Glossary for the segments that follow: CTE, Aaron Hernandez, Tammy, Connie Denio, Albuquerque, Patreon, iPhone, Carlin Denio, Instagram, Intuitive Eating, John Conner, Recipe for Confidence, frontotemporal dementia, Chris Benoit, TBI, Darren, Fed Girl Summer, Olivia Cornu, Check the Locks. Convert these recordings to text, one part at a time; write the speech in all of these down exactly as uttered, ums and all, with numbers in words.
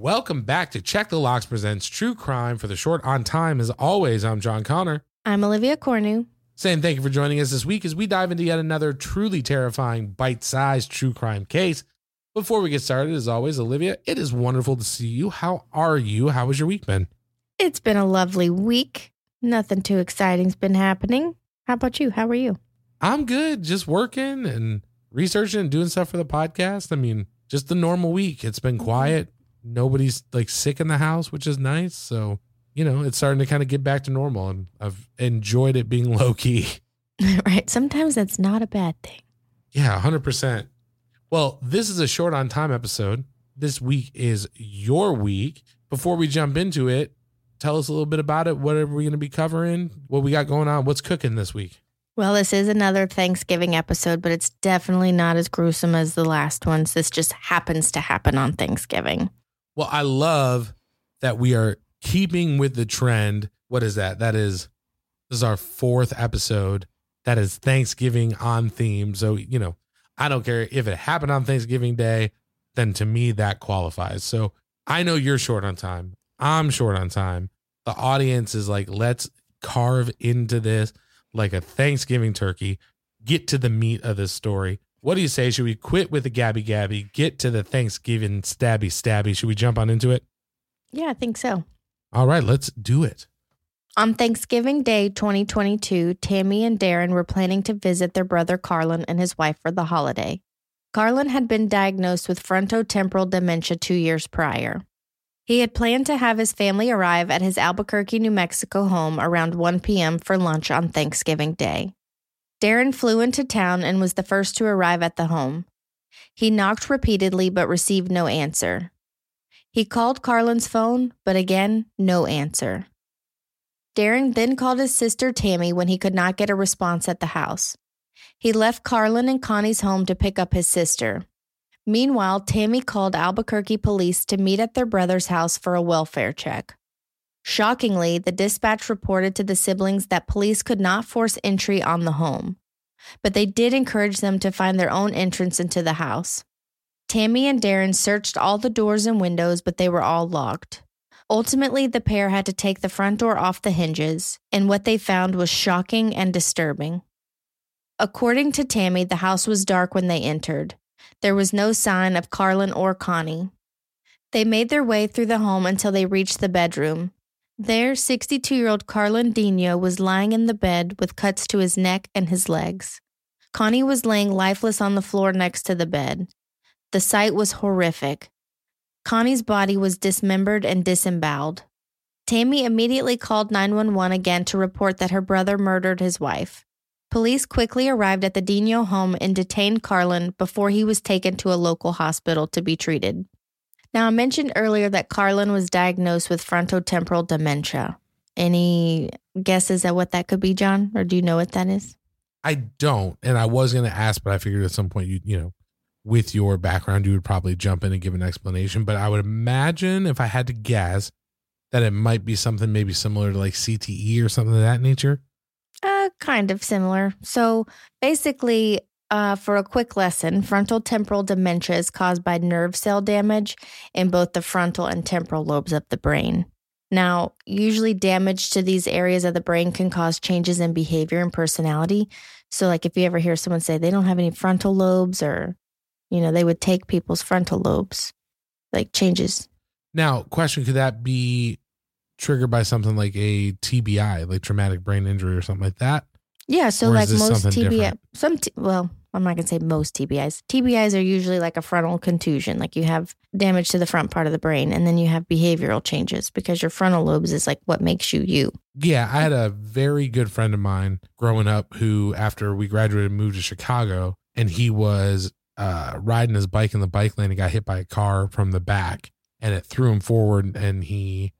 Welcome back to Check the Locks presents True Crime for the Short on Time. As always, I'm John Conner. I'm Olivia Cornu. Saying thank you for joining us this week as we dive into yet another truly terrifying bite-sized true crime case. Before we get started, as always, Olivia, it is wonderful to see you. How are you? How has your week been? It's been a lovely week. Nothing too exciting's been happening. How about you? How are you? I'm good. Just working and researching and doing stuff for the podcast. I mean, just the normal week. It's been quiet. Nobody's like sick in the house, which is nice. So, you know, it's starting to kind of get back to normal, and I've enjoyed it being low key. Right. Sometimes that's not a bad thing. Yeah, one hundred percent. Well, this is a short on time episode. This week is your week. Before we jump into it, tell us a little bit about it. What are we going to be covering? What we got going on? What's cooking this week? Well, this is another Thanksgiving episode, but it's definitely not as gruesome as the last ones. This just happens to happen on Thanksgiving. Well, I love that we are keeping with the trend. What is that? That is, this is our fourth episode. That is Thanksgiving on theme. So, you know, I don't care if it happened on Thanksgiving Day, then to me that qualifies. So I know you're short on time. I'm short on time. The audience is like, let's carve into this like a Thanksgiving turkey. Get to the meat of this story. What do you say? Should we quit with the Gabby Gabby, get to the Thanksgiving stabby stabby? Should we jump on into it? Yeah, I think so. All right, let's do it. On Thanksgiving Day twenty twenty-two, Tammy and Darren were planning to visit their brother Carlin and his wife for the holiday. Carlin had been diagnosed with frontotemporal dementia two years prior. He had planned to have his family arrive at his Albuquerque, New Mexico home around one p.m. for lunch on Thanksgiving Day. Darren flew into town and was the first to arrive at the home. He knocked repeatedly but received no answer. He called Carlin's phone, but again, no answer. Darren then called his sister Tammy when he could not get a response at the house. He left Carlin and Connie's home to pick up his sister. Meanwhile, Tammy called Albuquerque police to meet at their brother's house for a welfare check. Shockingly, the dispatch reported to the siblings that police could not force entry on the home, but they did encourage them to find their own entrance into the house. Tammy and Darren searched all the doors and windows, but they were all locked. Ultimately, the pair had to take the front door off the hinges, and what they found was shocking and disturbing. According to Tammy, the house was dark when they entered. There was no sign of Carlin or Connie. They made their way through the home until they reached the bedroom. There, sixty-two-year-old Carlin Denio was lying in the bed with cuts to his neck and his legs. Connie was laying lifeless on the floor next to the bed. The sight was horrific. Connie's body was dismembered and disemboweled. Tammy immediately called nine one one again to report that her brother murdered his wife. Police quickly arrived at the Denio home and detained Carlin before he was taken to a local hospital to be treated. Now, I mentioned earlier that Carlin was diagnosed with frontotemporal dementia. Any guesses at what that could be, John? Or do you know what that is? I don't, and I was going to ask, but I figured at some point, you you know, with your background, you would probably jump in and give an explanation. But I would imagine, if I had to guess, that it might be something maybe similar to like C T E or something of that nature. Uh, kind of similar. So basically, uh, for a quick lesson, frontotemporal dementia is caused by nerve cell damage in both the frontal and temporal lobes of the brain. Now, usually damage to these areas of the brain can cause changes in behavior and personality. So like if you ever hear someone say they don't have any frontal lobes, or, you know, they would take people's frontal lobes, like changes. Now, question, could that be triggered by something like a T B I, like traumatic brain injury or something like that? Yeah, so like most T B I, some t- well, I'm not going to say most T B Is. T B Is are usually like a frontal contusion, like you have damage to the front part of the brain, and then you have behavioral changes because your frontal lobes is like what makes you you. Yeah, I had a very good friend of mine growing up who, after we graduated, moved to Chicago, and he was uh, riding his bike in the bike lane and got hit by a car from the back, and it threw him forward, and he...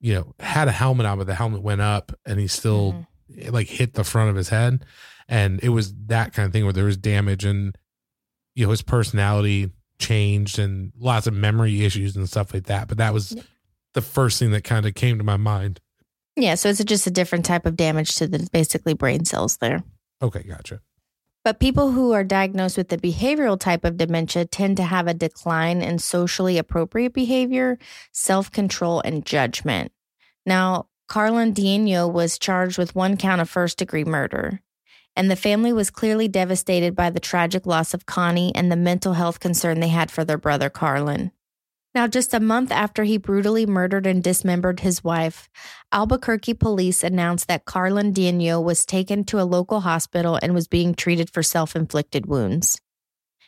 you know, had a helmet on, but the helmet went up and he still mm. it, like hit the front of his head. And it was that kind of thing where there was damage, and, you know, his personality changed and lots of memory issues and stuff like that. But that was yeah. the first thing that kind of came to my mind. Yeah. So it's just a different type of damage to the basically brain cells there. Okay. Gotcha. But people who are diagnosed with the behavioral type of dementia tend to have a decline in socially appropriate behavior, self-control, and judgment. Now, Carlin Denio was charged with one count of first-degree murder, and the family was clearly devastated by the tragic loss of Connie and the mental health concern they had for their brother Carlin. Now, just a month after he brutally murdered and dismembered his wife, Albuquerque police announced that Carlin Denio was taken to a local hospital and was being treated for self-inflicted wounds,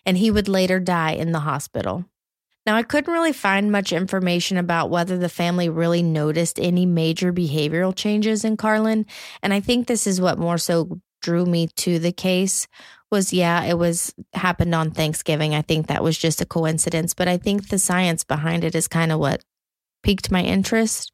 and he would later die in the hospital. Now, I couldn't really find much information about whether the family really noticed any major behavioral changes in Carlin, and I think this is what more so drew me to the case was, yeah, it was happened on Thanksgiving. I think that was just a coincidence, but I think the science behind it is kind of what piqued my interest.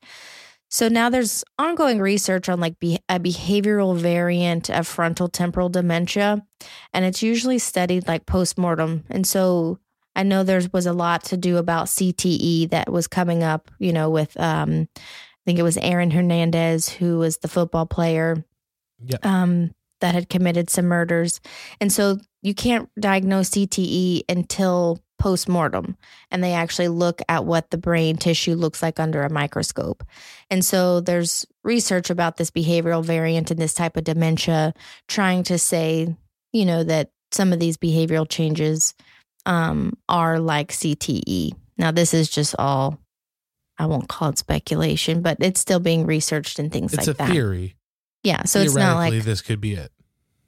So now there's ongoing research on like be- a behavioral variant of frontotemporal dementia, and it's usually studied like postmortem, and so I know there was a lot to do about C T E that was coming up, you know, with, um, I think it was Aaron Hernandez, who was the football player yeah. um, that had committed some murders. And so you can't diagnose C T E until postmortem. And they actually look at what the brain tissue looks like under a microscope. And so there's research about this behavioral variant and this type of dementia, trying to say, you know, that some of these behavioral changes Um, are like C T E. Now, this is just all, I won't call it speculation, but it's still being researched and things like that. It's a theory. Yeah, so it's not like... this could be it.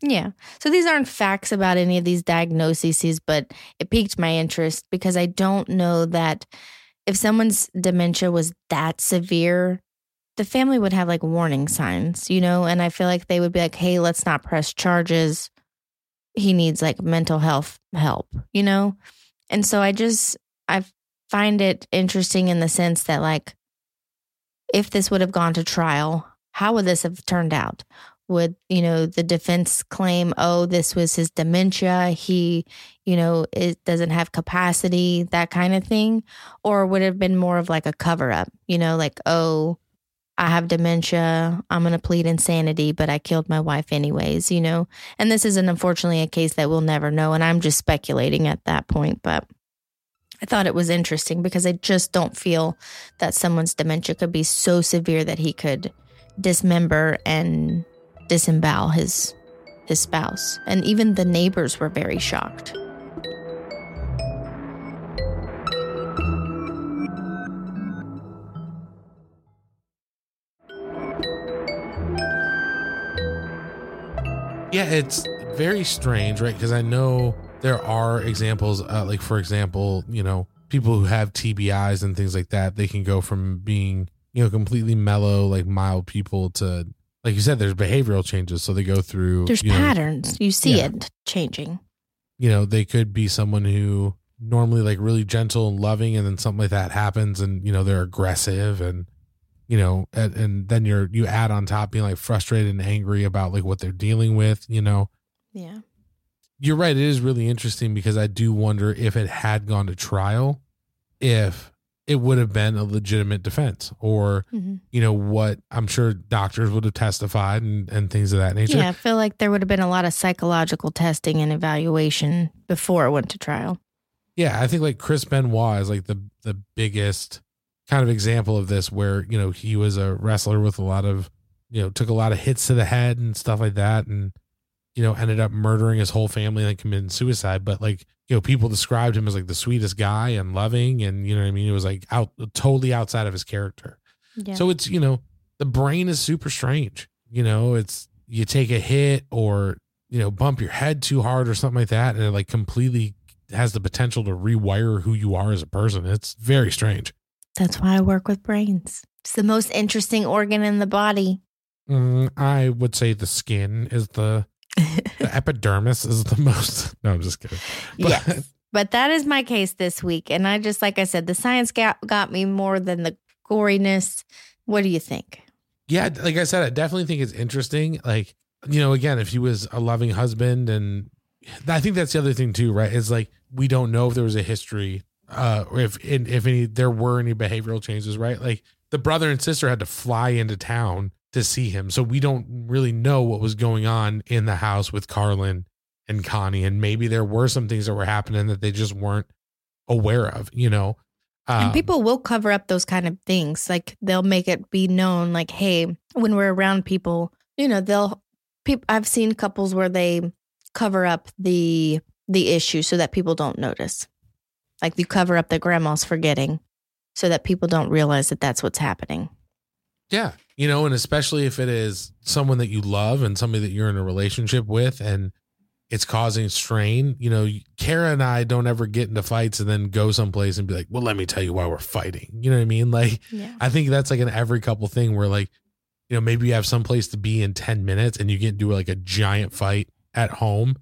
Yeah. So these aren't facts about any of these diagnoses, but it piqued my interest because I don't know that if someone's dementia was that severe, the family would have like warning signs, you know, and I feel like they would be like, hey, let's not press charges. He needs like mental health help, you know? And so I just, I find it interesting in the sense that like, if this would have gone to trial, how would this have turned out? would, you know, the defense claim, oh, this was his dementia. He, you know, it doesn't have capacity, that kind of thing. Or would it have been more of like a cover up, you know, like, oh, I have dementia. I'm going to plead insanity, but I killed my wife anyways, you know, and this is an, unfortunately a case that we'll never know. And I'm just speculating at that point, but I thought it was interesting because I just don't feel that someone's dementia could be so severe that he could dismember and disembowel his his spouse. And even the neighbors were very shocked. Yeah, it's very strange, right? Because I know there are examples, uh, like, for example, you know, people who have T B Is and things like that, they can go from being, you know, completely mellow, like mild people to, like you said, there's behavioral changes. So they go through. There's you patterns. Know, you see yeah. it changing. You know, they could be someone who normally like really gentle and loving, and then something like that happens and, you know, they're aggressive and, you know, and, and then you're, you add on top being like frustrated and angry about like what they're dealing with, you know? Yeah. You're right. It is really interesting because I do wonder if it had gone to trial, if it would have been a legitimate defense or, mm-hmm. you know, what I'm sure doctors would have testified and, and things of that nature. Yeah. I feel like there would have been a lot of psychological testing and evaluation before it went to trial. Yeah. I think like Chris Benoit is like the, the biggest kind of example of this where, you know, he was a wrestler with a lot of, you know, took a lot of hits to the head and stuff like that. And, you know, ended up murdering his whole family and committing suicide. But like, you know, people described him as like the sweetest guy and loving. And, you know what I mean? It was like out totally outside of his character. Yeah. So it's, you know, the brain is super strange. You know, it's, you take a hit or, you know, bump your head too hard or something like that. And it like completely has the potential to rewire who you are as a person. It's very strange. That's why I work with brains. It's the most interesting organ in the body. Mm, I would say the skin is the, the epidermis is the most. No, I'm just kidding. But, yes, but that is my case this week. And I just, like I said, the science got, got me more than the goriness. What do you think? Yeah, like I said, I definitely think it's interesting. Like, you know, again, if he was a loving husband, and I think that's the other thing too, right? Is like, we don't know if there was a history. Uh, if if any there were any behavioral changes, right? Like the brother and sister had to fly into town to see him, so we don't really know what was going on in the house with Carlin and Connie, and maybe there were some things that were happening that they just weren't aware of, you know. Um, and people will cover up those kind of things, like they'll make it be known, like, hey, when we're around people, you know, they'll. Pe- I've seen couples where they cover up the the issue so that people don't notice. Like you cover up the grandma's forgetting so that people don't realize that that's what's happening. Yeah. You know, and especially if it is someone that you love and somebody that you're in a relationship with and it's causing strain, you know, Kara and I don't ever get into fights and then go someplace and be like, well, let me tell you why we're fighting. You know what I mean? Like, yeah. I think that's like an every couple thing where like, you know, maybe you have someplace to be in ten minutes and you get into like a giant fight at home.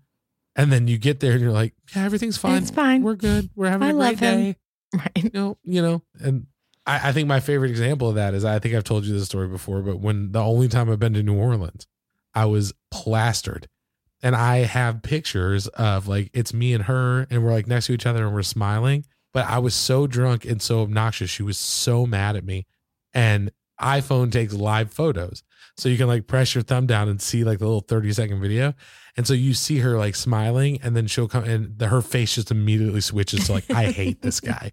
And then you get there and you're like, yeah, everything's fine. It's fine. We're good. We're having I a great day. Right. You know, you know, and I, I think my favorite example of that is, I think I've told you this story before, but when the only time I've been to New Orleans, I was plastered. And I have pictures of like, it's me and her and we're like next to each other and we're smiling. But I was so drunk and so obnoxious. She was so mad at me. And iPhone takes live photos. So you can like press your thumb down and see like the little thirty second video. And so you see her like smiling and then she'll come and the, her face just immediately switches to like, I hate this guy.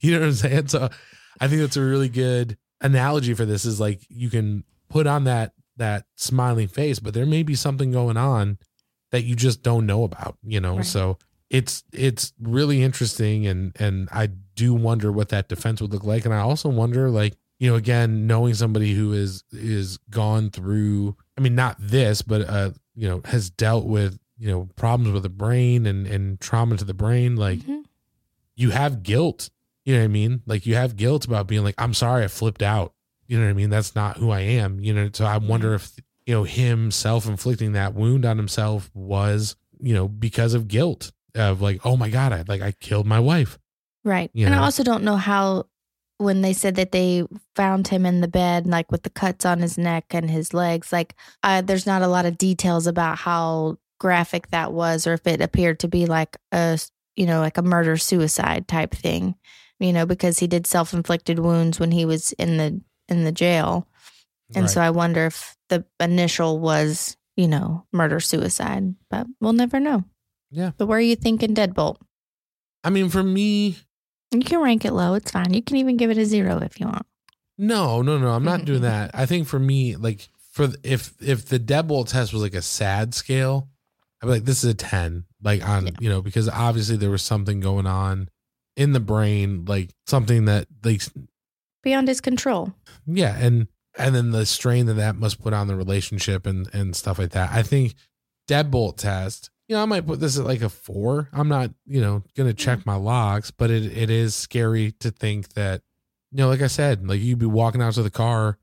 You know what I'm saying? So I think that's a really good analogy for this is like, you can put on that, that smiling face, but there may be something going on that you just don't know about, you know? Right. So it's, it's really interesting. And, and I do wonder what that defense would look like. And I also wonder like, you know, again, knowing somebody who is is gone through, I mean, not this, but, uh, you know, has dealt with, you know, problems with the brain and, and trauma to the brain. Like mm-hmm. you have guilt, you know what I mean? Like you have guilt about being like, I'm sorry, I flipped out. You know what I mean? That's not who I am. You know, so I wonder if, you know, him self-inflicting that wound on himself was, you know, because of guilt of like, oh my God, I like I killed my wife. Right. You and know? I also don't know how when they said that they found him in the bed, like with the cuts on his neck and his legs, like uh, there's not a lot of details about how graphic that was, or if it appeared to be like a, you know, like a murder suicide type thing, you know, because he did self-inflicted wounds when he was in the, in the jail. And right. So I wonder if the initial was, you know, murder suicide, but we'll never know. Yeah. But where are you thinking Deadbolt? I mean, for me, you can rank it low. It's fine. You can even give it a zero if you want. No, no, no. I'm not doing that. I think for me, like for if if the Deadbolt test was like a sad scale, I'd be like, this is a ten. Like on, yeah. you know, because obviously there was something going on in the brain, like something that like beyond his control. Yeah, and and then the strain that that must put on the relationship and and stuff like that. I think Deadbolt test. You know, I might put this at like a four. I'm not, you know, going to check my logs, but it, it is scary to think that, you know, like I said, like you'd be walking out to the car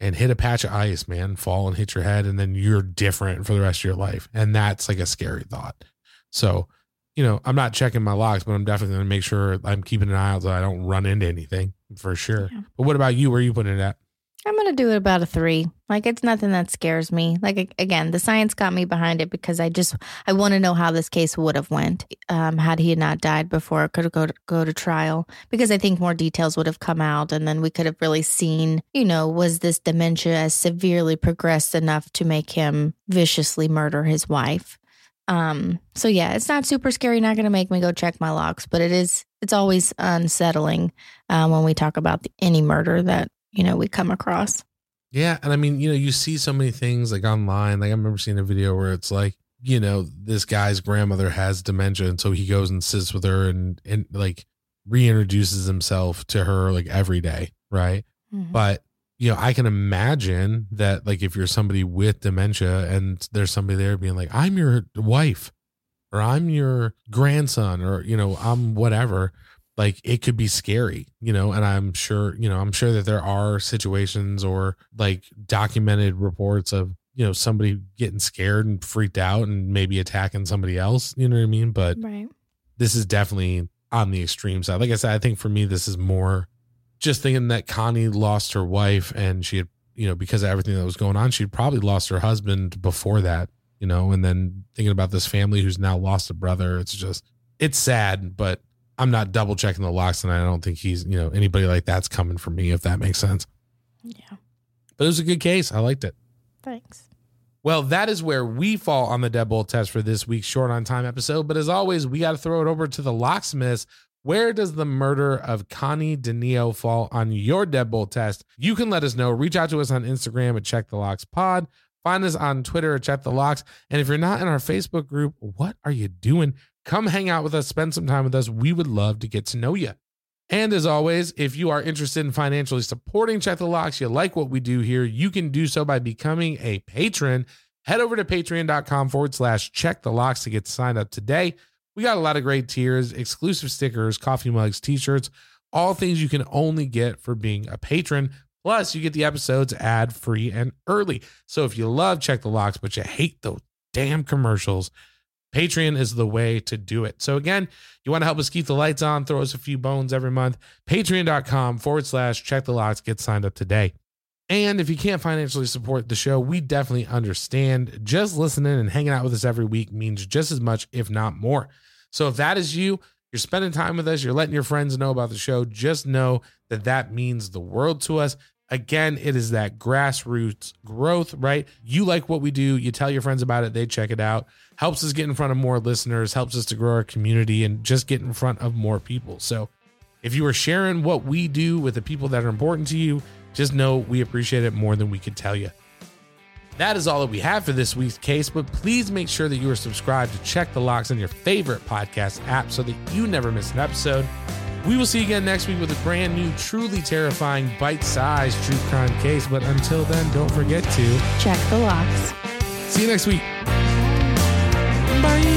and hit a patch of ice, man, fall and hit your head, and then you're different for the rest of your life. And that's like a scary thought. So, you know, I'm not checking my logs, but I'm definitely going to make sure I'm keeping an eye out so I don't run into anything for sure. Yeah. But what about you? Where are you putting it at? I'm going to do it about a three. Like, it's nothing that scares me. Like, again, the science got me behind it because I just, I want to know how this case would have went um, had he not died before it could go to, go to trial, because I think more details would have come out. And then we could have really seen, you know, was this dementia as severely progressed enough to make him viciously murder his wife? Um, so, yeah, it's not super scary. Not going to make me go check my logs, but it is, it's always unsettling uh, when we talk about the, any murder that, you know, we come across. Yeah. And I mean, you know, you see so many things like online. Like I remember seeing a video where it's like, you know, this guy's grandmother has dementia. And so he goes and sits with her and, and like reintroduces himself to her like every day. Right. Mm-hmm. But, you know, I can imagine that like if you're somebody with dementia and there's somebody there being like, I'm your wife or I'm your grandson or, you know, I'm whatever. Like it could be scary, you know, and I'm sure, you know, I'm sure that there are situations or like documented reports of, you know, somebody getting scared and freaked out and maybe attacking somebody else. You know what I mean? But right. This is definitely on the extreme side. Like I said, I think for me, this is more just thinking that Connie lost her wife and she had, you know, because of everything that was going on, she'd probably lost her husband before that, you know, and then thinking about this family who's now lost a brother. It's just, it's sad, but I'm not double checking the locks, and I don't think he's, you know, anybody like that's coming for me, if that makes sense. Yeah. But it was a good case. I liked it. Thanks. Well, that is where we fall on the Deadbolt test for this week's Short on Time episode. But as always, we got to throw it over to the locksmiths. Where does the murder of Connie Denio fall on your Deadbolt test? You can let us know. Reach out to us on Instagram at Check the Locks Pod. Find us on Twitter at Check the Locks. And if you're not in our Facebook group, what are you doing? Come hang out with us, spend some time with us. We would love to get to know you. And as always, if you are interested in financially supporting Check the Locks, you like what we do here, you can do so by becoming a patron. Head over to patreon.com forward slash check the locks to get signed up today. We got a lot of great tiers, exclusive stickers, coffee mugs, t-shirts, all things you can only get for being a patron. Plus, you get the episodes ad free and early. So if you love Check the Locks, but you hate those damn commercials, Patreon is the way to do it. So again, you want to help us keep the lights on, throw us a few bones every month, patreon.com forward slash check the locks, get signed up today. And if you can't financially support the show, we definitely understand. Just listening and hanging out with us every week means just as much, if not more. So if that is you, you're spending time with us, you're letting your friends know about the show, just know that that means the world to us. Again, it is that grassroots growth, right? You like what we do. You tell your friends about it. They check it out. Helps us get in front of more listeners, helps us to grow our community and just get in front of more people. So if you are sharing what we do with the people that are important to you, just know we appreciate it more than we could tell you. That is all that we have for this week's case, but please make sure that you are subscribed to Check the Locks on your favorite podcast app so that you never miss an episode. We will see you again next week with a brand new, truly terrifying, bite-sized true crime case. But until then, don't forget to check the locks. See you next week. Bye.